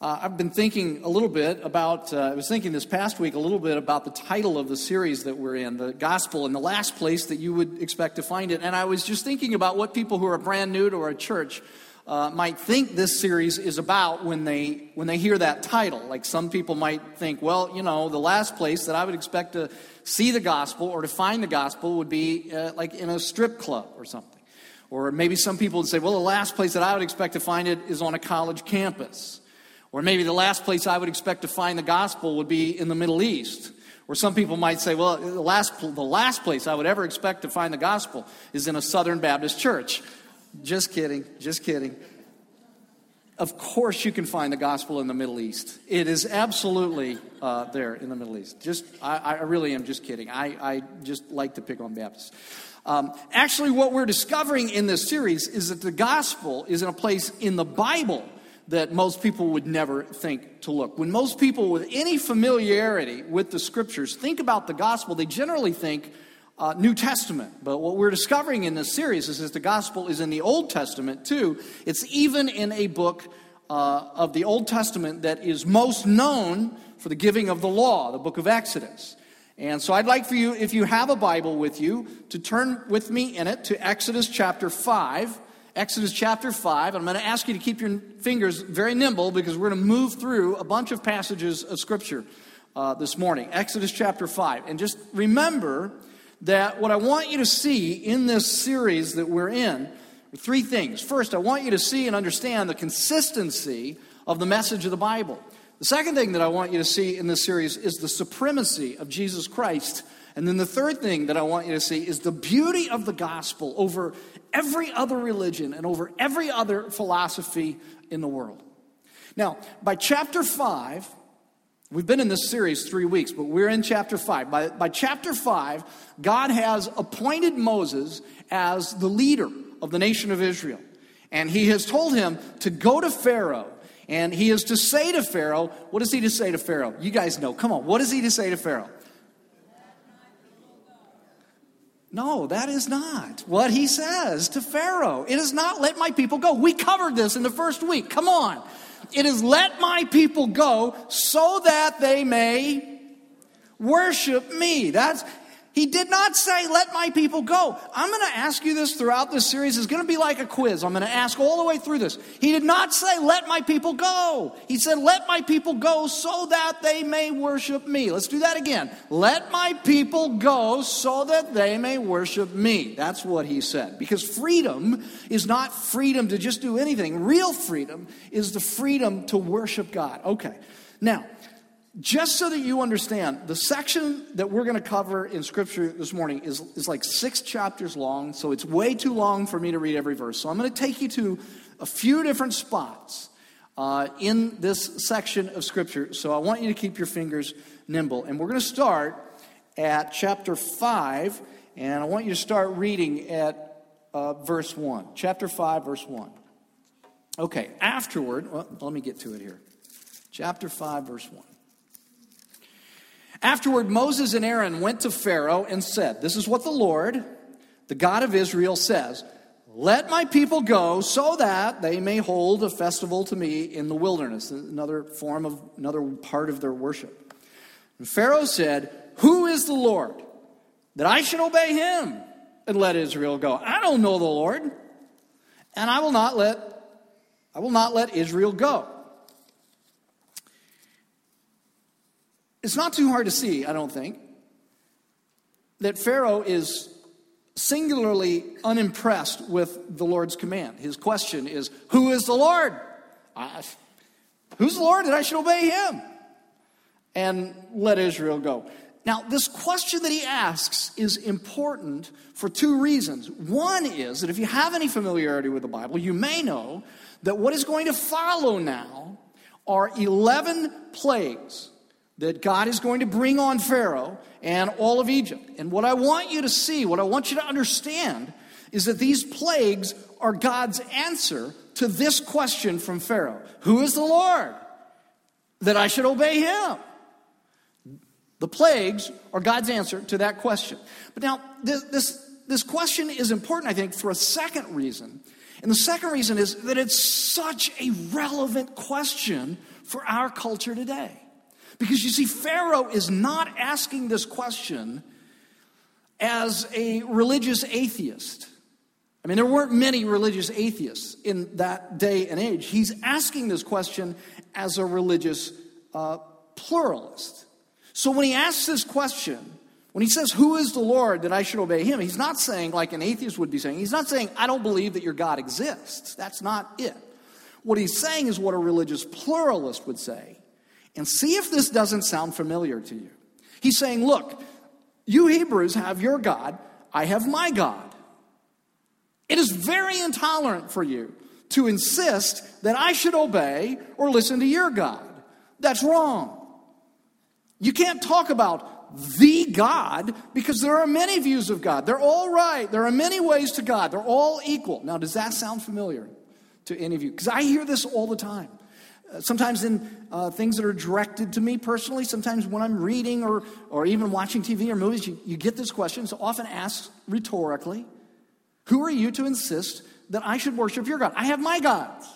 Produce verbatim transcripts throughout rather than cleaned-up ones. Uh, I've been thinking a little bit about, uh, I was thinking this past week a little bit about the title of the series that we're in, the gospel, and the last place that you would expect to find it. And I was just thinking about what people who are brand new to our church uh, might think this series is about when they when they hear that title. Like some people might think, well, you know, the last place that I would expect to see the gospel or to find the gospel would be uh, like in a strip club or something. Or maybe some people would say, well, the last place that I would expect to find it is on a college campus. Or maybe the last place I would expect to find the gospel would be in the Middle East. Or some people might say, well, the last the last place I would ever expect to find the gospel is in a Southern Baptist church. Just kidding, just kidding. Of course you can find the gospel in the Middle East. It is absolutely uh, there in the Middle East. Just, I, I really am just kidding. I, I just like to pick on Baptists. Um, actually, what we're discovering in this series is that the gospel is in a place in the Bible that most people would never think to look. When most people with any familiarity with the scriptures think about the gospel, they generally think uh, New Testament. But what we're discovering in this series is that the gospel is in the Old Testament too. It's even in a book uh, of the Old Testament that is most known for the giving of the law, the book of Exodus. And so I'd like for you, if you have a Bible with you, to turn with me in it to Exodus chapter five. Exodus chapter five, I'm going to ask you to keep your fingers very nimble because we're going to move through a bunch of passages of Scripture uh, this morning. Exodus chapter five. And just remember that what I want you to see in this series that we're in are three things. First, I want you to see and understand the consistency of the message of the Bible. The second thing that I want you to see in this series is the supremacy of Jesus Christ. And then the third thing that I want you to see is the beauty of the gospel over every other religion and over every other philosophy in the world. Now, by chapter five, we've been in this series three weeks, but we're in chapter five. By, by chapter five, God has appointed Moses as the leader of the nation of Israel. And he has told him to go to Pharaoh. And he is to say to Pharaoh, what is he to say to Pharaoh? You guys know, come on, what is he to say to Pharaoh? No, that is not what he says to Pharaoh. It is not, let my people go. We covered this in the first week. Come on. It is, let my people go so that they may worship me. That's, he did not say, let my people go. I'm going to ask you this throughout this series. It's going to be like a quiz. I'm going to ask all the way through this. He did not say, let my people go. He said, let my people go so that they may worship me. Let's do that again. Let my people go so that they may worship me. That's what he said. Because freedom is not freedom to just do anything. Real freedom is the freedom to worship God. Okay. Now, just so that you understand, the section that we're going to cover in Scripture this morning is, is like six chapters long, so it's way too long for me to read every verse. So I'm going to take you to a few different spots uh, in this section of Scripture, so I want you to keep your fingers nimble. And we're going to start at chapter five, and I want you to start reading at uh, verse one. Chapter five, verse one. Okay, afterward, well, let me get to it here. Chapter five, verse one. Afterward, Moses and Aaron went to Pharaoh and said, this is what the Lord, the God of Israel, says, let my people go so that they may hold a festival to me in the wilderness. Another form of, another part of their worship. And Pharaoh said, who is the Lord that I should obey him and let Israel go? I don't know the Lord, and I will not let, I will not let Israel go. It's not too hard to see, I don't think, that Pharaoh is singularly unimpressed with the Lord's command. His question is, who is the Lord? I, who's the Lord that I should obey him and let Israel go? Now, this question that he asks is important for two reasons. One is that if you have any familiarity with the Bible, you may know that what is going to follow now are eleven plagues that God is going to bring on Pharaoh and all of Egypt. And what I want you to see, what I want you to understand, is that these plagues are God's answer to this question from Pharaoh. Who is the Lord that I should obey him? The plagues are God's answer to that question. But now, this, this, this question is important, I think, for a second reason. And the second reason is that it's such a relevant question for our culture today. Because you see, Pharaoh is not asking this question as a religious atheist. I mean, there weren't many religious atheists in that day and age. He's asking this question as a religious uh, pluralist. So when he asks this question, when he says, who is the Lord that I should obey him? He's not saying, like an atheist would be saying, he's not saying, I don't believe that your God exists. That's not it. What he's saying is what a religious pluralist would say. And see if this doesn't sound familiar to you. He's saying, look, you Hebrews have your God, I have my God. It is very intolerant for you to insist that I should obey or listen to your God. That's wrong. You can't talk about the God, because there are many views of God. They're all right. There are many ways to God. They're all equal. Now, does that sound familiar to any of you? Because I hear this all the time. Uh, sometimes in uh, things that are directed to me personally, sometimes when I'm reading or, or even watching T V or movies, you, you get this question. It's often asked rhetorically, who are you to insist that I should worship your God? I have my gods.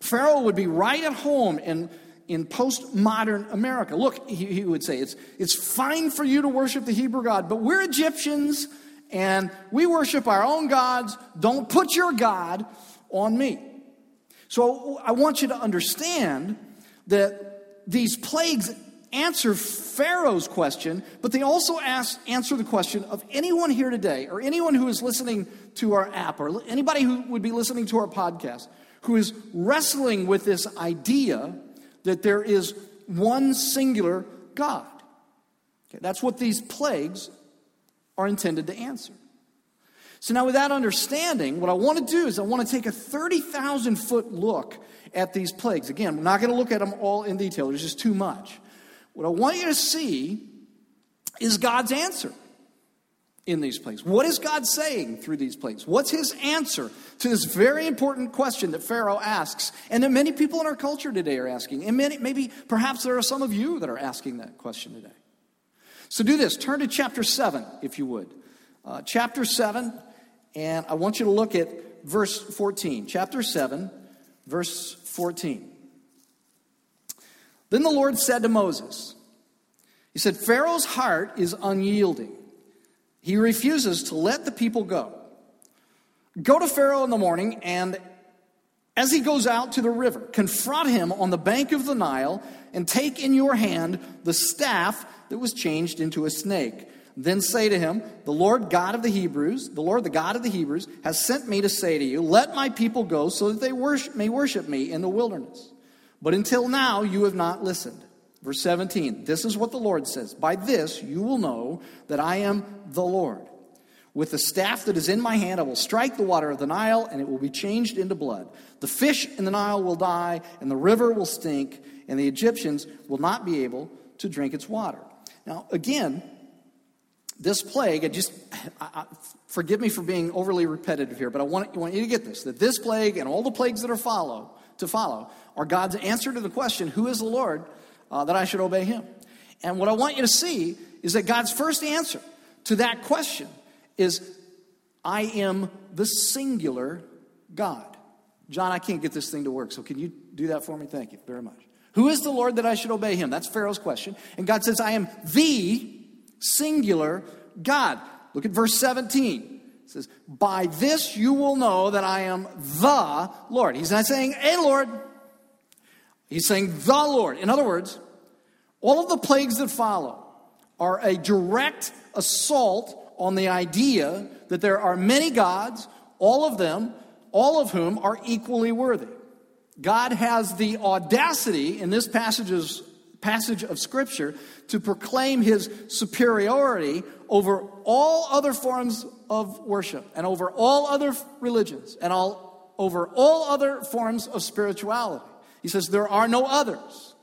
Pharaoh would be right at home in In postmodern America. Look, he, he would say, it's, it's fine for you to worship the Hebrew God, but we're Egyptians and we worship our own gods. Don't put your God on me. So I want you to understand that these plagues answer Pharaoh's question, but they also ask, answer the question of anyone here today, or anyone who is listening to our app, or anybody who would be listening to our podcast, who is wrestling with this idea that there is one singular God. Okay, that's what these plagues are intended to answer. So now, with that understanding, what I want to do is I want to take a thirty thousand foot look at these plagues. Again, we're not going to look at them all in detail. There's just too much. What I want you to see is God's answer in these plagues. What is God saying through these plagues? What's his answer to this very important question that Pharaoh asks, and that many people in our culture today are asking? And many, maybe perhaps there are some of you that are asking that question today. So do this. Turn to chapter seven, if you would. Uh, chapter seven, and I want you to look at verse fourteen. Chapter seven, verse fourteen. Then the Lord said to Moses, he said, Pharaoh's heart is unyielding. He refuses to let the people go. Go to Pharaoh in the morning, and as he goes out to the river, confront him on the bank of the Nile, and take in your hand the staff that was changed into a snake. Then say to him, the Lord God of the Hebrews, the Lord, the God of the Hebrews, has sent me to say to you, let my people go so that they worship, may worship me in the wilderness. But until now, you have not listened. Verse seventeen, this is what the Lord says. By this you will know that I am the Lord. With the staff that is in my hand, I will strike the water of the Nile, and it will be changed into blood. The fish in the Nile will die, and the river will stink, and the Egyptians will not be able to drink its water. Now, again, this plague, I just, I, I, forgive me for being overly repetitive here, but I want, I want you to get this, that this plague and all the plagues that are follow, to follow are God's answer to the question, who is the Lord? Uh, that I should obey him. And what I want you to see is that God's first answer to that question is, I am the singular God. John, I can't get this thing to work, so can you do that for me? Thank you very much. Who is the Lord that I should obey him? That's Pharaoh's question. And God says, I am the singular God. Look at verse seventeen. It says, by this you will know that I am the Lord. He's not saying a Lord. He's saying the Lord. In other words, all of the plagues that follow are a direct assault on the idea that there are many gods, all of them, all of whom are equally worthy. God has the audacity in this passage's, passage of Scripture to proclaim his superiority over all other forms of worship and over all other religions and all, over all other forms of spirituality. He says, there are no others.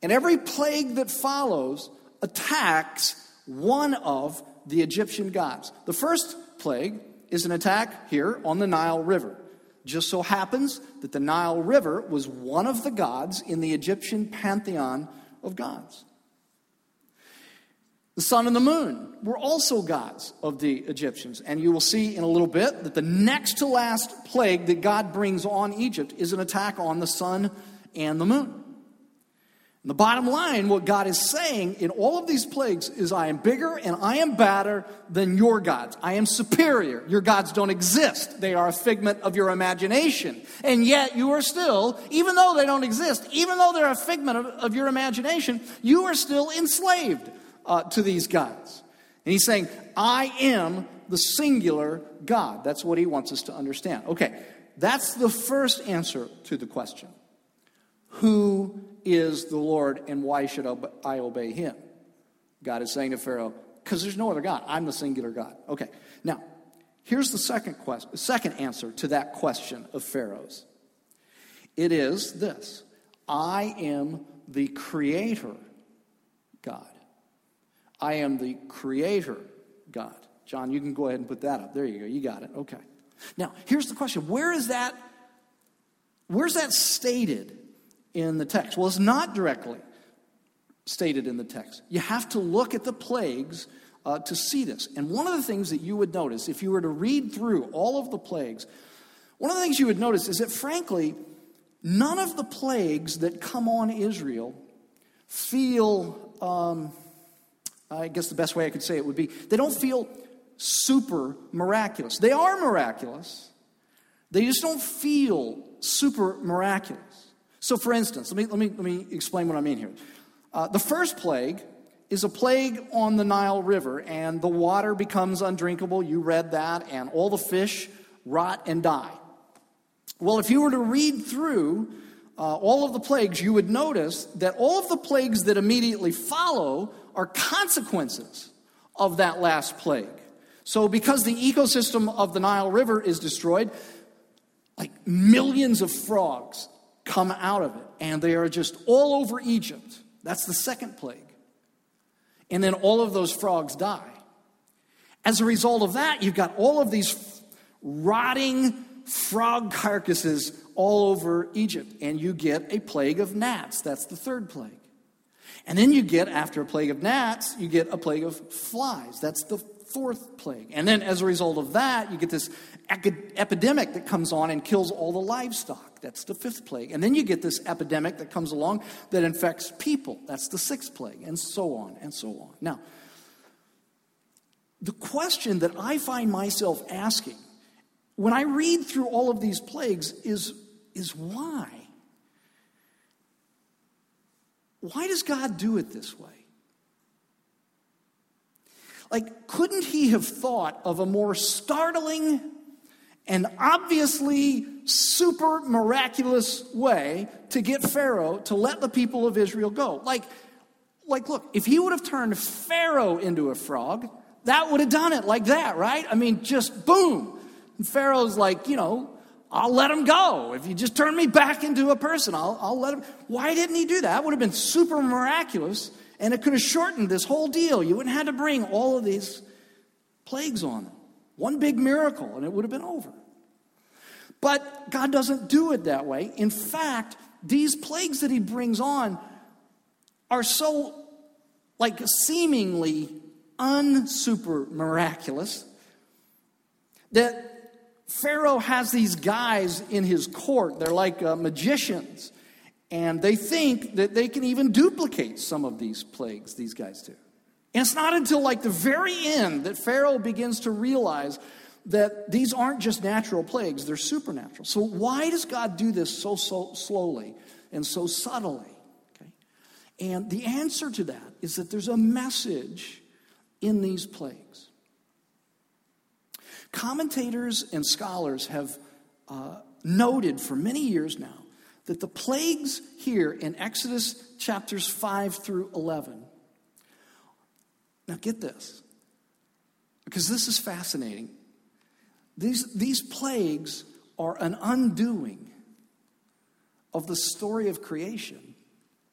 And every plague that follows attacks one of the Egyptian gods. The first plague is an attack here on the Nile River. Just so happens that the Nile River was one of the gods in the Egyptian pantheon of gods. The sun and the moon were also gods of the Egyptians. And you will see in a little bit that the next to last plague that God brings on Egypt is an attack on the sun and the moon. And the bottom line, what God is saying in all of these plagues is, I am bigger and I am badder than your gods. I am superior. Your gods don't exist. They are a figment of your imagination. And yet you are still, even though they don't exist, even though they're a figment of, of your imagination, you are still enslaved Uh, to these gods. And he's saying, I am the singular God. That's what he wants us to understand. Okay, that's the first answer to the question. Who is the Lord and why should I obey him? God is saying to Pharaoh, because there's no other God. I'm the singular God. Okay, now, here's the second question, second answer to that question of Pharaoh's. It is this: I am the creator God. I am the creator God. John, you can go ahead and put that up. There you go. You got it. Okay. Now, here's the question. Where is that, where's that stated in the text? Well, it's not directly stated in the text. You have to look at the plagues uh, to see this. And one of the things that you would notice, if you were to read through all of the plagues, one of the things you would notice is that, frankly, none of the plagues that come on Israel feel... Um, I guess the best way I could say it would be, they don't feel super miraculous. They are miraculous. They just don't feel super miraculous. So for instance, let me let me let me explain what I mean here. Uh, the first plague is a plague on the Nile River, and the water becomes undrinkable. You read that, and all the fish rot and die. Well, if you were to read through uh, all of the plagues, you would notice that all of the plagues that immediately follow are consequences of that last plague. So because the ecosystem of the Nile River is destroyed, like millions of frogs come out of it, and they are just all over Egypt. That's the second plague. And then all of those frogs die. As a result of that, you've got all of these rotting frog carcasses all over Egypt, and you get a plague of gnats. That's the third plague. And then you get, after a plague of gnats, you get a plague of flies. That's the fourth plague. And then as a result of that, you get this epidemic that comes on and kills all the livestock. That's the fifth plague. And then you get this epidemic that comes along that infects people. That's the sixth plague, and so on and so on. Now, the question that I find myself asking when I read through all of these plagues is, is why? Why does God do it this way? Like, couldn't he have thought of a more startling and obviously super miraculous way to get Pharaoh to let the people of Israel go? Like, like, look, if he would have turned Pharaoh into a frog, that would have done it like that, right? I mean, just boom. And Pharaoh's like, you know, I'll let him go. If you just turn me back into a person, I'll, I'll let him. Why didn't he do that? It would have been super miraculous, and it could have shortened this whole deal. You wouldn't have had to bring all of these plagues on them. One big miracle, and it would have been over. But God doesn't do it that way. In fact, these plagues that he brings on are so, like, seemingly unsuper miraculous that Pharaoh has these guys in his court. They're like uh, magicians. And they think that they can even duplicate some of these plagues, these guys do. And it's not until like the very end that Pharaoh begins to realize that these aren't just natural plagues, they're supernatural. So why does God do this so, so slowly and so subtly? Okay? And the answer to that is that there's a message in these plagues. Commentators and scholars have uh, noted for many years now that the plagues here in Exodus chapters five through eleven, now get this, because this is fascinating. These, these plagues are an undoing of the story of creation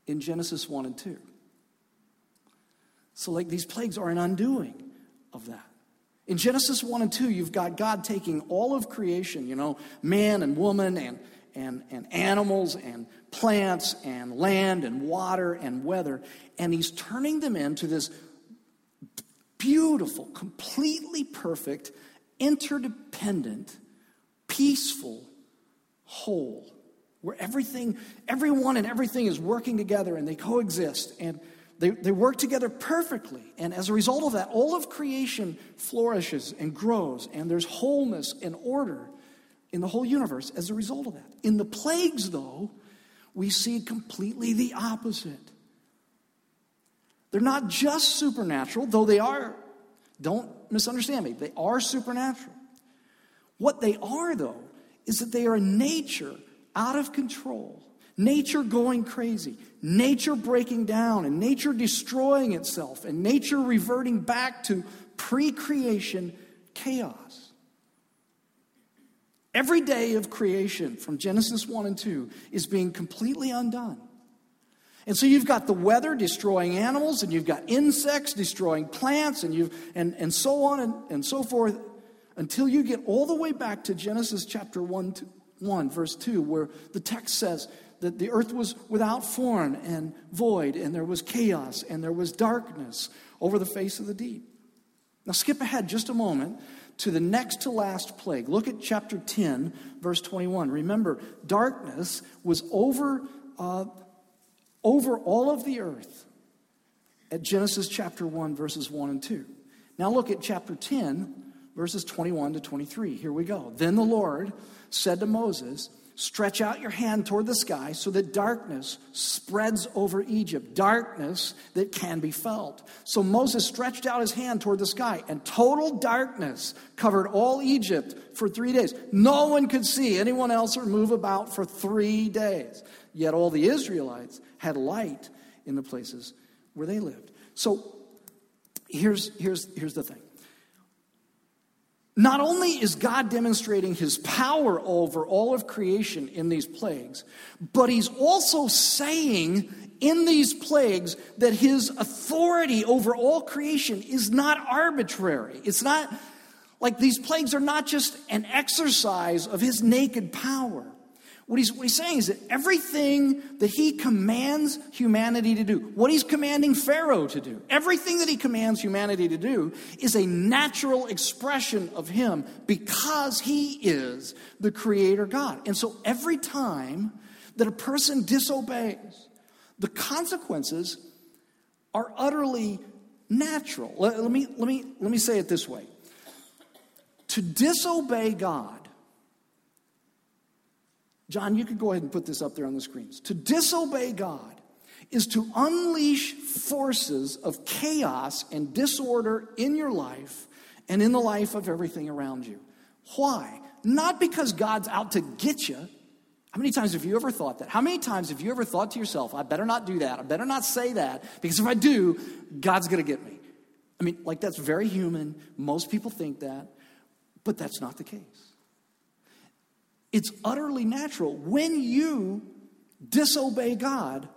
in Genesis one and two. So like these plagues are an undoing of that. In Genesis one and two, you've got God taking all of creation, you know, man and woman and, and, and animals and plants and land and water and weather, and he's turning them into this beautiful, completely perfect, interdependent, peaceful, whole, where everything, everyone and everything is working together and they coexist and they, they work together perfectly. And as a result of that, all of creation flourishes and grows, and there's wholeness and order in the whole universe as a result of that. In the plagues, though, we see completely the opposite. They're not just supernatural, though they are. Don't misunderstand me. They are supernatural. What they are, though, is that they are nature out of control, nature going crazy, nature breaking down, and nature destroying itself, and nature reverting back to pre-creation chaos. Every day of creation from Genesis one and two is being completely undone. And so you've got the weather destroying animals, and you've got insects destroying plants, and you've and, and so on and, and so forth, until you get all the way back to Genesis chapter one, verse two, where the text says that the earth was without form and void, and there was chaos, and there was darkness over the face of the deep. Now skip ahead just a moment to the next to last plague. Look at chapter ten, verse twenty-one. Remember, darkness was over... Uh, over all of the earth at Genesis chapter one, verses one and two. Now look at chapter ten, verses twenty-one to twenty-three. Here we go. Then the Lord said to Moses, "Stretch out your hand toward the sky so that darkness spreads over Egypt, darkness that can be felt." So Moses stretched out his hand toward the sky, and total darkness covered all Egypt for three days. No one could see anyone else or move about for three days. Yet all the Israelites had light in the places where they lived. So here's, here's, here's the thing. Not only is God demonstrating his power over all of creation in these plagues, but he's also saying in these plagues that his authority over all creation is not arbitrary. It's not like these plagues are not just an exercise of his naked power. What he's, what he's saying is that everything that he commands humanity to do, what he's commanding Pharaoh to do, everything that he commands humanity to do is a natural expression of him because he is the creator God. And so every time that a person disobeys, the consequences are utterly natural. Let, let me, let me, let me say it this way. To disobey God, John, you could go ahead and put this up there on the screens. To disobey God is to unleash forces of chaos and disorder in your life and in the life of everything around you. Why? Not because God's out to get you. How many times have you ever thought that? How many times have you ever thought to yourself, I better not do that, I better not say that, because if I do, God's going to get me? I mean, like, that's very human. Most people think that, but that's not the case. It's utterly natural. When you disobey God,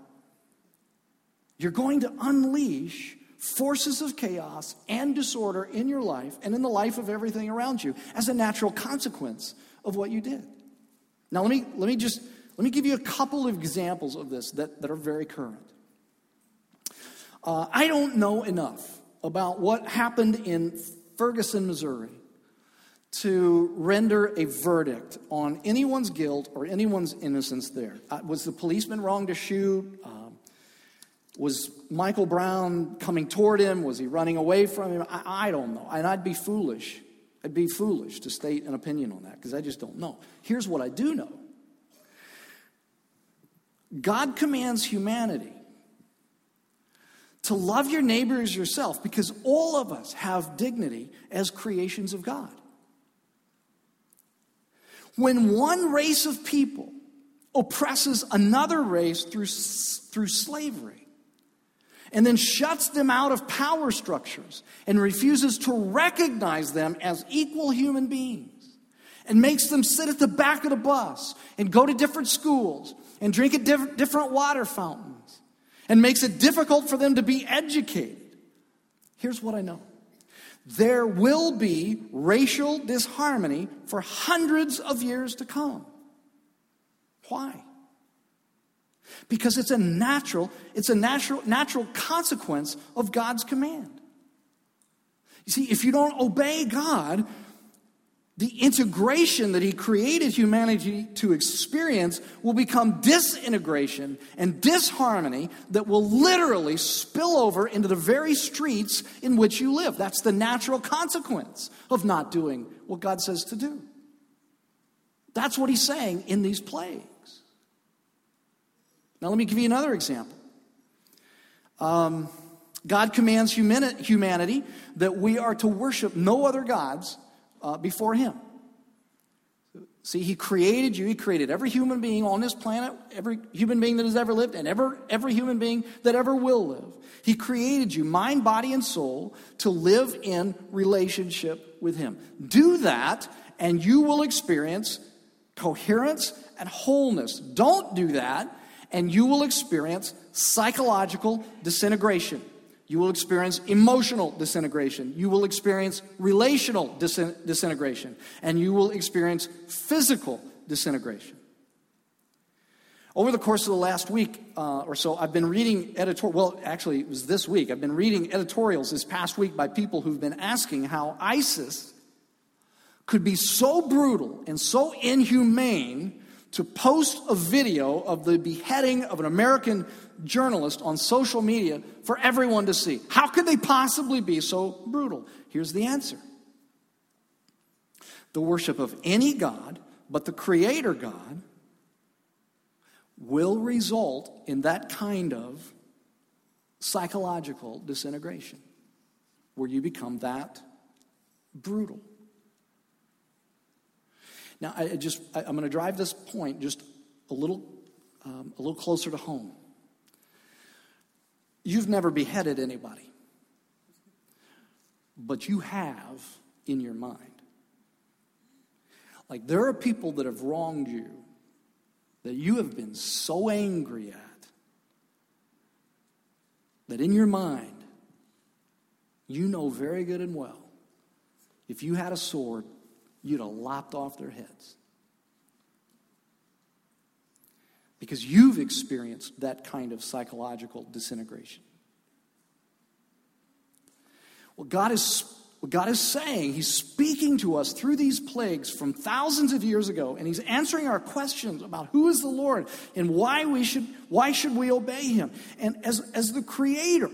you're going to unleash forces of chaos and disorder in your life and in the life of everything around you as a natural consequence of what you did. Now, let me let me just let me give you a couple of examples of this that, that are very current. Uh, I don't know enough about what happened in Ferguson, Missouri, to render a verdict on anyone's guilt or anyone's innocence there. Uh, was the policeman wrong to shoot? Um, was Michael Brown coming toward him? Was he running away from him? I, I don't know. And I'd be foolish. I'd be foolish to state an opinion on that because I just don't know. Here's what I do know. God commands humanity to love your neighbor as yourself because all of us have dignity as creations of God. When one race of people oppresses another race through, through slavery and then shuts them out of power structures and refuses to recognize them as equal human beings and makes them sit at the back of the bus and go to different schools and drink at diff- different water fountains and makes it difficult for them to be educated, here's what I know. There will be racial disharmony for hundreds of years to come. Why? Because it's a natural, it's a natural, natural consequence of God's command. You see, if you don't obey God, the integration that he created humanity to experience will become disintegration and disharmony that will literally spill over into the very streets in which you live. That's the natural consequence of not doing what God says to do. That's what he's saying in these plagues. Now, let me give you another example. Um, God commands humani- humanity that we are to worship no other gods Uh, before him. See, he created you. He created every human being on this planet, every human being that has ever lived, and ever, every human being that ever will live. He created you, mind, body, and soul, to live in relationship with him. Do that, and you will experience coherence and wholeness. Don't do that, and you will experience psychological disintegration. You will experience emotional disintegration. You will experience relational disin- disintegration. And you will experience physical disintegration. Over the course of the last week uh, or so, I've been reading editorials. Well, actually, it was this week. I've been reading editorials this past week by people who've been asking how ISIS could be so brutal and so inhumane to post a video of the beheading of an American journalist on social media for everyone to see. How could they possibly be so brutal? Here's the answer. The worship of any god but the Creator God will result in that kind of psychological disintegration where you become that brutal. Now, I just, I'm going to drive this point just a little, um, a little closer to home. You've never beheaded anybody, but you have in your mind. Like, there are people that have wronged you that you have been so angry at that in your mind, you know very good and well, if you had a sword, you'd have lopped off their heads. Because you've experienced that kind of psychological disintegration. What God is, what God is saying, he's speaking to us through these plagues from thousands of years ago, and he's answering our questions about who is the Lord and why we should, why should we obey him. And as, as the Creator,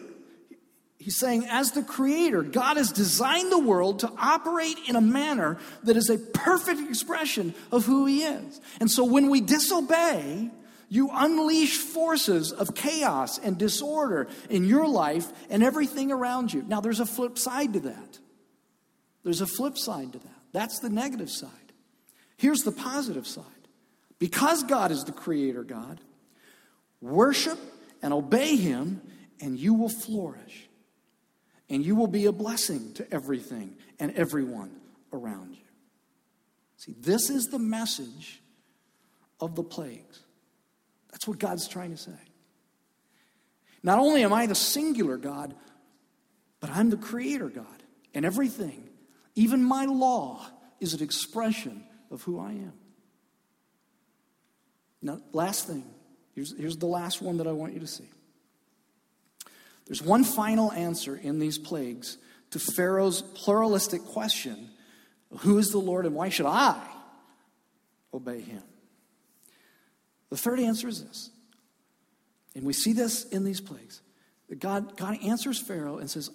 he's saying, as the Creator, God has designed the world to operate in a manner that is a perfect expression of who he is. And so when we disobey, you unleash forces of chaos and disorder in your life and everything around you. Now, there's a flip side to that. There's a flip side to that. That's the negative side. Here's the positive side. Because God is the Creator God, worship and obey him, and you will flourish. And you will be a blessing to everything and everyone around you. See, this is the message of the plagues. That's what God's trying to say. Not only am I the singular God, but I'm the Creator God. And everything, even my law, is an expression of who I am. Now, last thing. Here's, here's the last one that I want you to see. There's one final answer in these plagues to Pharaoh's pluralistic question, who is the Lord and why should I obey him? The third answer is this, and we see this in these plagues, that God, God answers Pharaoh and says,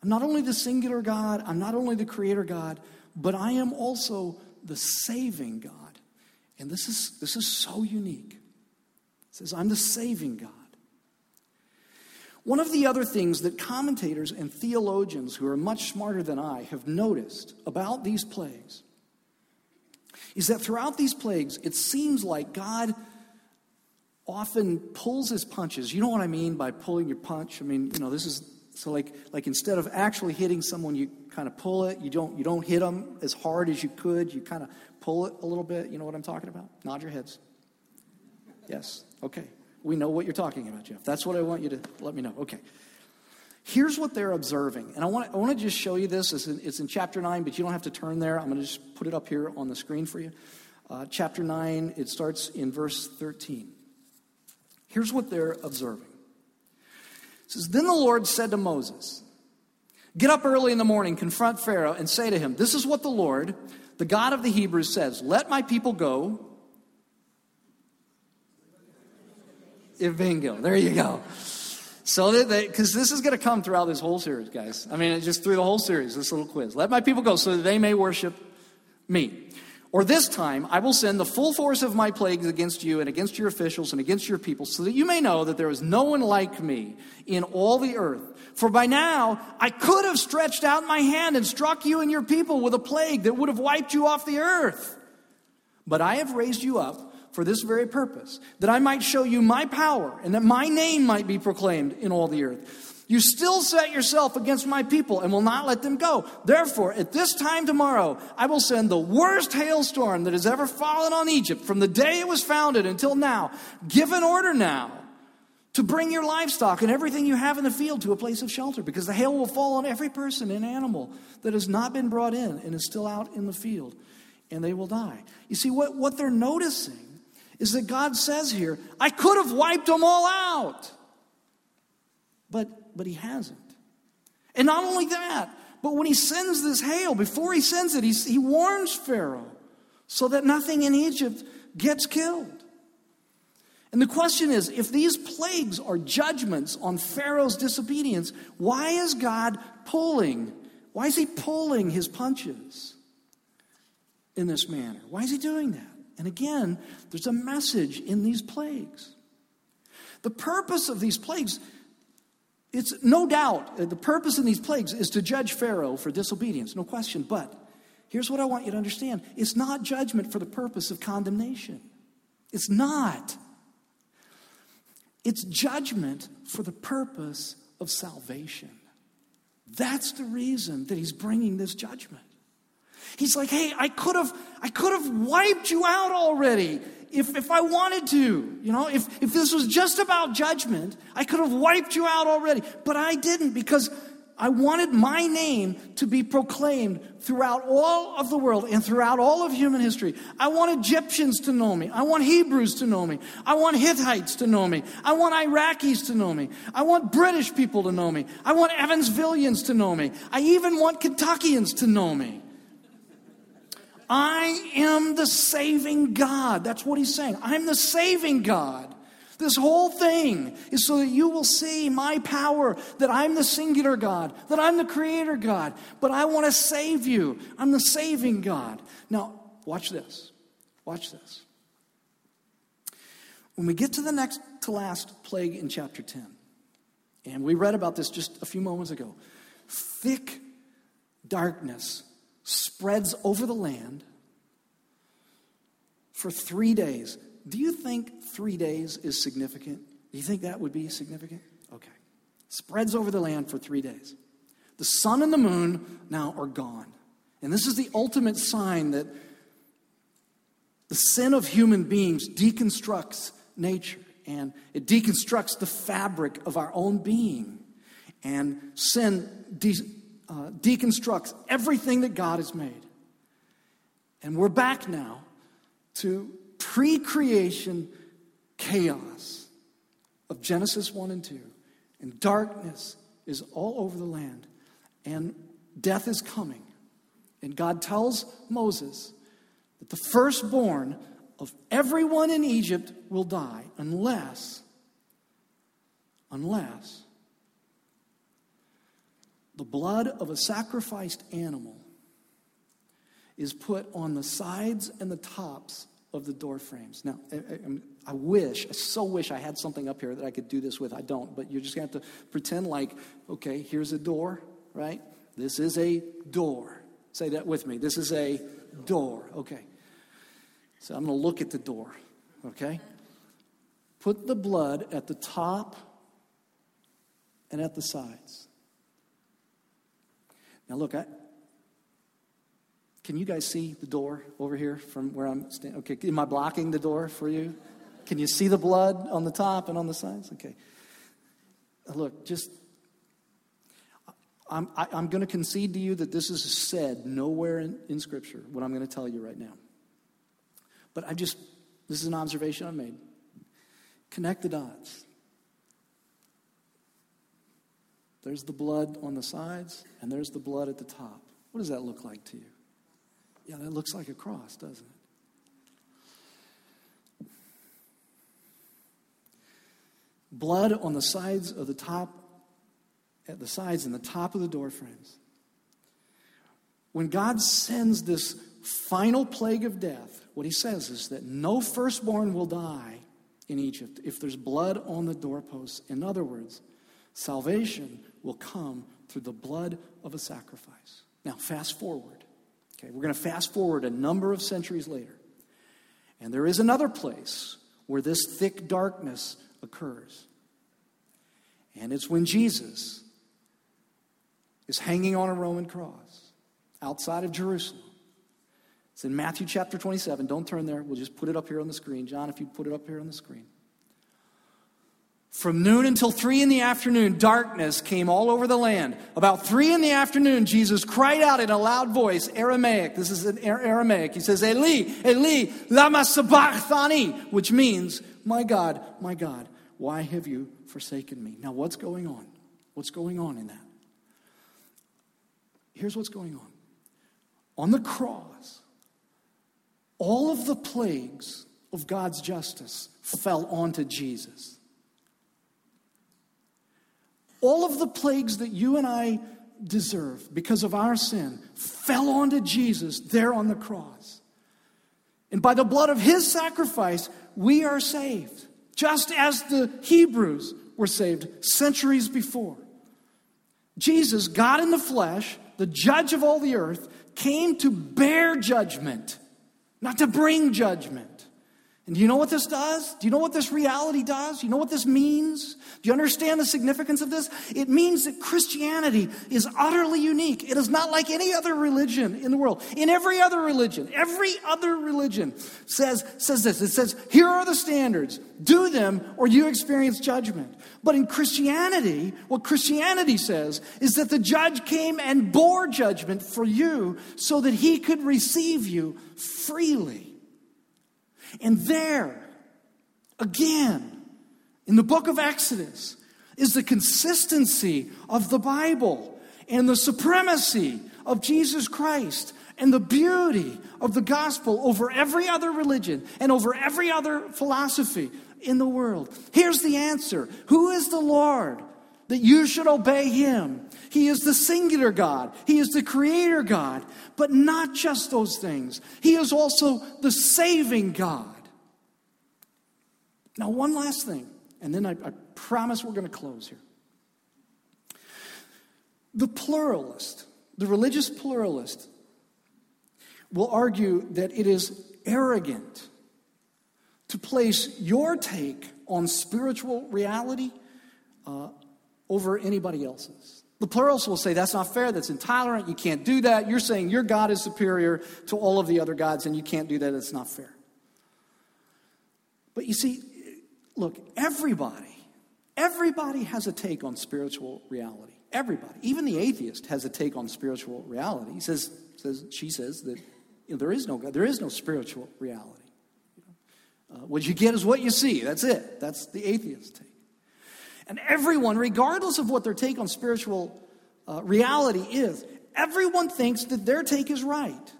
I'm not only the singular God, I'm not only the Creator God, but I am also the saving God. And this is, this is so unique. It says, I'm the saving God. One of the other things that commentators and theologians who are much smarter than I have noticed about these plagues is that throughout these plagues, it seems like God often pulls his punches. You know what I mean by pulling your punch? I mean, you know, this is so like like instead of actually hitting someone, you kind of pull it. You don't you don't hit them as hard as you could. You kind of pull it a little bit. You know what I'm talking about? Nod your heads. Yes. Okay. We know what you're talking about, Jeff. That's what I want you to let me know. Okay. Here's what they're observing. And I want to, I want to just show you this. It's in, it's in chapter nine, but you don't have to turn there. I'm going to just put it up here on the screen for you. Uh, chapter nine, it starts in verse thirteen. Here's what they're observing. It says, Then the Lord said to Moses, Get up early in the morning, confront Pharaoh, and say to him, this is what the Lord, the God of the Hebrews, says, let my people go. If bingo, there you go. So that they, because this is going to come throughout this whole series, guys. I mean, it's just through the whole series, this little quiz. Let my people go so that they may worship me. Or this time, I will send the full force of my plagues against you and against your officials and against your people, so that you may know that there is no one like me in all the earth. For by now, I could have stretched out my hand and struck you and your people with a plague that would have wiped you off the earth. But I have raised you up for this very purpose, that I might show you my power and that my name might be proclaimed in all the earth. You still set yourself against my people and will not let them go. Therefore, at this time tomorrow, I will send the worst hailstorm that has ever fallen on Egypt from the day it was founded until now. Give an order now to bring your livestock and everything you have in the field to a place of shelter, because the hail will fall on every person and animal that has not been brought in and is still out in the field, and they will die. You see, what, what they're noticing is that God says here, I could have wiped them all out. But, but he hasn't. And not only that, but when he sends this hail, before he sends it, he, he warns Pharaoh so that nothing in Egypt gets killed. And the question is, if these plagues are judgments on Pharaoh's disobedience, why is God pulling? Why is he pulling his punches in this manner? Why is he doing that? And again, there's a message in these plagues. The purpose of these plagues, it's no doubt, the purpose in these plagues is to judge Pharaoh for disobedience, no question. But here's what I want you to understand. It's not judgment for the purpose of condemnation. It's not. It's judgment for the purpose of salvation. That's the reason that he's bringing this judgment. He's like, hey, I could have, I could have wiped you out already if, if I wanted to. You know, if, if this was just about judgment, I could have wiped you out already. But I didn't, because I wanted my name to be proclaimed throughout all of the world and throughout all of human history. I want Egyptians to know me. I want Hebrews to know me. I want Hittites to know me. I want Iraqis to know me. I want British people to know me. I want Evansvillians to know me. I even want Kentuckians to know me. I am the saving God. That's what he's saying. I'm the saving God. This whole thing is so that you will see my power, that I'm the singular God, that I'm the creator God, but I want to save you. I'm the saving God. Now, watch this. Watch this. When we get to the next to last plague in chapter ten, and we read about this just a few moments ago, thick darkness spreads over the land for three days. Do you think three days is significant? Do you think that would be significant? Okay. Spreads over the land for three days. The sun and the moon now are gone. And this is the ultimate sign that the sin of human beings deconstructs nature, and it deconstructs the fabric of our own being. And sin de- Uh, deconstructs everything that God has made. And we're back now to pre-creation chaos of Genesis one and two. And darkness is all over the land. And death is coming. And God tells Moses that the firstborn of everyone in Egypt will die unless, unless... the blood of a sacrificed animal is put on the sides and the tops of the door frames. Now, I, I, I wish, I so wish I had something up here that I could do this with. I don't, but you're just going to have to pretend like, okay, here's a door, right? This is a door. Say that with me. This is a door. Okay. So I'm going to look at the door, okay? Put the blood at the top and at the sides. Now look, I, can you guys see the door over here from where I'm standing? Okay, am I blocking the door for you? Can you see the blood on the top and on the sides? Okay. Look, just, I'm I, I'm going to concede to you that this is said nowhere in, in Scripture, what I'm going to tell you right now. But I just, this is an observation I made. Connect the dots. There's the blood on the sides, and there's the blood at the top. What does that look like to you? Yeah, that looks like a cross, doesn't it? Blood on the sides of the top, at the sides and the top of the door frames. When God sends this final plague of death, what he says is that no firstborn will die in Egypt if there's blood on the doorposts. In other words, salvation will come through the blood of a sacrifice. Now, fast forward. Okay, we're going to fast forward a number of centuries later. And there is another place where this thick darkness occurs. And it's when Jesus is hanging on a Roman cross outside of Jerusalem. It's in Matthew chapter twenty-seven. Don't turn there. We'll just put it up here on the screen. John, if you put it up here on the screen. From noon until three in the afternoon, darkness came all over the land. About three in the afternoon, Jesus cried out in a loud voice, Aramaic. This is in Aramaic. He says, Eli, Eli, lama sabachthani, which means, my God, my God, why have you forsaken me? Now, what's going on? What's going on in that? Here's what's going on. On the cross, all of the plagues of God's justice fell onto Jesus. All of the plagues that you and I deserve because of our sin fell onto Jesus there on the cross. And by the blood of his sacrifice, we are saved, just as the Hebrews were saved centuries before. Jesus, God in the flesh, the judge of all the earth, came to bear judgment, not to bring judgment. And do you know what this does? Do you know what this reality does? Do you know what this means? Do you understand the significance of this? It means that Christianity is utterly unique. It is not like any other religion in the world. In every other religion, every other religion says, says this. It says, here are the standards. Do them or you experience judgment. But in Christianity, what Christianity says is that the judge came and bore judgment for you so that he could receive you freely. And there, again, in the book of Exodus, is the consistency of the Bible and the supremacy of Jesus Christ and the beauty of the gospel over every other religion and over every other philosophy in the world. Here's the answer. Who is the Lord that you should obey him? He is the singular God. He is the creator God. But not just those things. He is also the saving God. Now, one last thing, and then I, I promise we're going to close here. The pluralist, the religious pluralist, will argue that it is arrogant to place your take on spiritual reality uh, over anybody else's. The pluralists will say, that's not fair, that's intolerant, you can't do that. You're saying your God is superior to all of the other gods, and you can't do that, it's not fair. But you see, look, everybody, everybody has a take on spiritual reality. Everybody, even the atheist has a take on spiritual reality. He says, says she says that you know, there is no God, there is no spiritual reality. Uh, what you get is what you see, that's it. That's the atheist take. And everyone, regardless of what their take on spiritual uh, reality is, everyone thinks that their take is right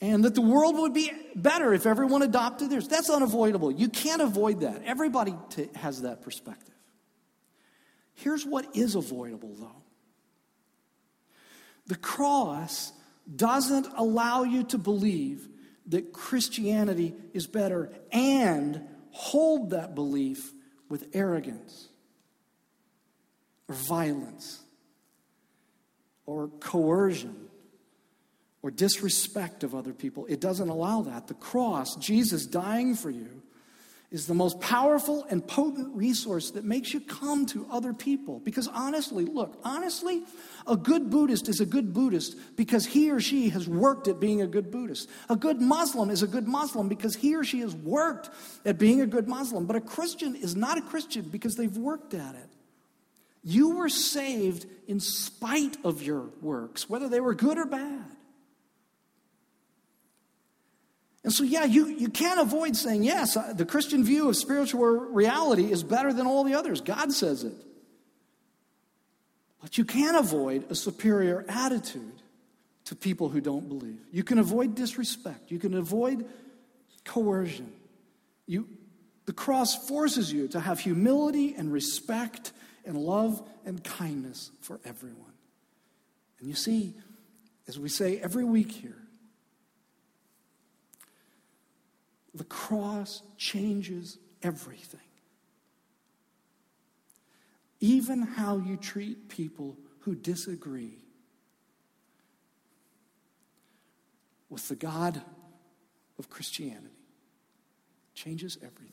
and that the world would be better if everyone adopted theirs. That's unavoidable. You can't avoid that. Everybody t- has that perspective. Here's what is avoidable, though. The cross doesn't allow you to believe that Christianity is better and hold that belief with arrogance, or violence, or coercion, or disrespect of other people. It doesn't allow that. The cross, Jesus dying for you, is the most powerful and potent resource that makes you come to other people. Because honestly, look, honestly, a good Buddhist is a good Buddhist because he or she has worked at being a good Buddhist. A good Muslim is a good Muslim because he or she has worked at being a good Muslim. But a Christian is not a Christian because they've worked at it. You were saved in spite of your works, whether they were good or bad. And so, yeah, you, you can't avoid saying, yes, the Christian view of spiritual reality is better than all the others. God says it. But you can avoid a superior attitude to people who don't believe. You can avoid disrespect. You can avoid coercion. You, the cross forces you to have humility and respect and love and kindness for everyone. And you see, as we say every week here, the cross changes everything. Even how you treat people who disagree with the God of Christianity changes everything.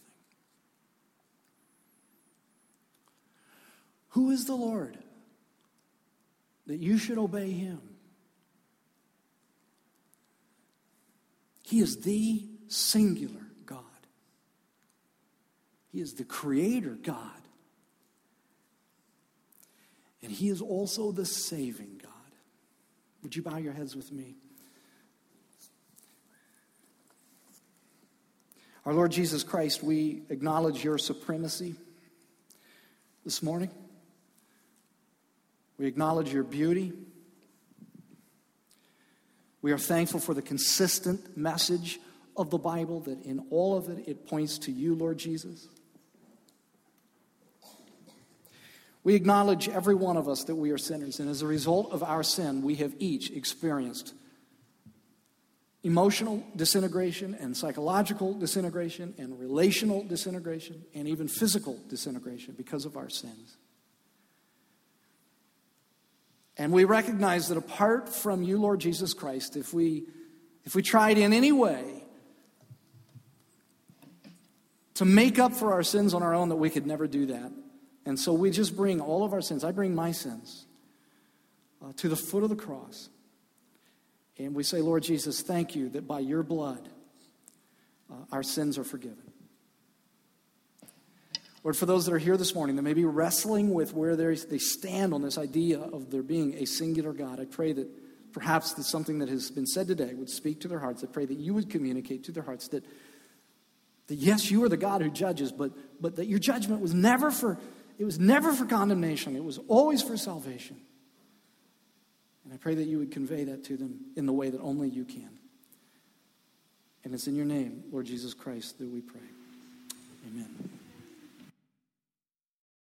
Who is the Lord that you should obey him? He is the singular God. He is the creator God. And he is also the saving God. Would you bow your heads with me? Our Lord Jesus Christ, we acknowledge your supremacy this morning. We acknowledge your beauty. We are thankful for the consistent message of the Bible, that in all of it, it points to you, Lord Jesus. We acknowledge, every one of us, that we are sinners, and as a result of our sin, we have each experienced emotional disintegration and psychological disintegration and relational disintegration and even physical disintegration because of our sins. And we recognize that apart from you, Lord Jesus Christ, if we if we tried in any way to make up for our sins on our own, that we could never do that. And so we just bring all of our sins, I bring my sins, uh, to the foot of the cross. And we say, Lord Jesus, thank you that by your blood, uh, our sins are forgiven. Lord, for those that are here this morning that may be wrestling with where they stand on this idea of there being a singular God, I pray that perhaps that something that has been said today would speak to their hearts. I pray that you would communicate to their hearts that, that yes, you are the God who judges, but, but that your judgment was never for... It was never for condemnation. It was always for salvation. And I pray that you would convey that to them in the way that only you can. And it's in your name, Lord Jesus Christ, that we pray. Amen.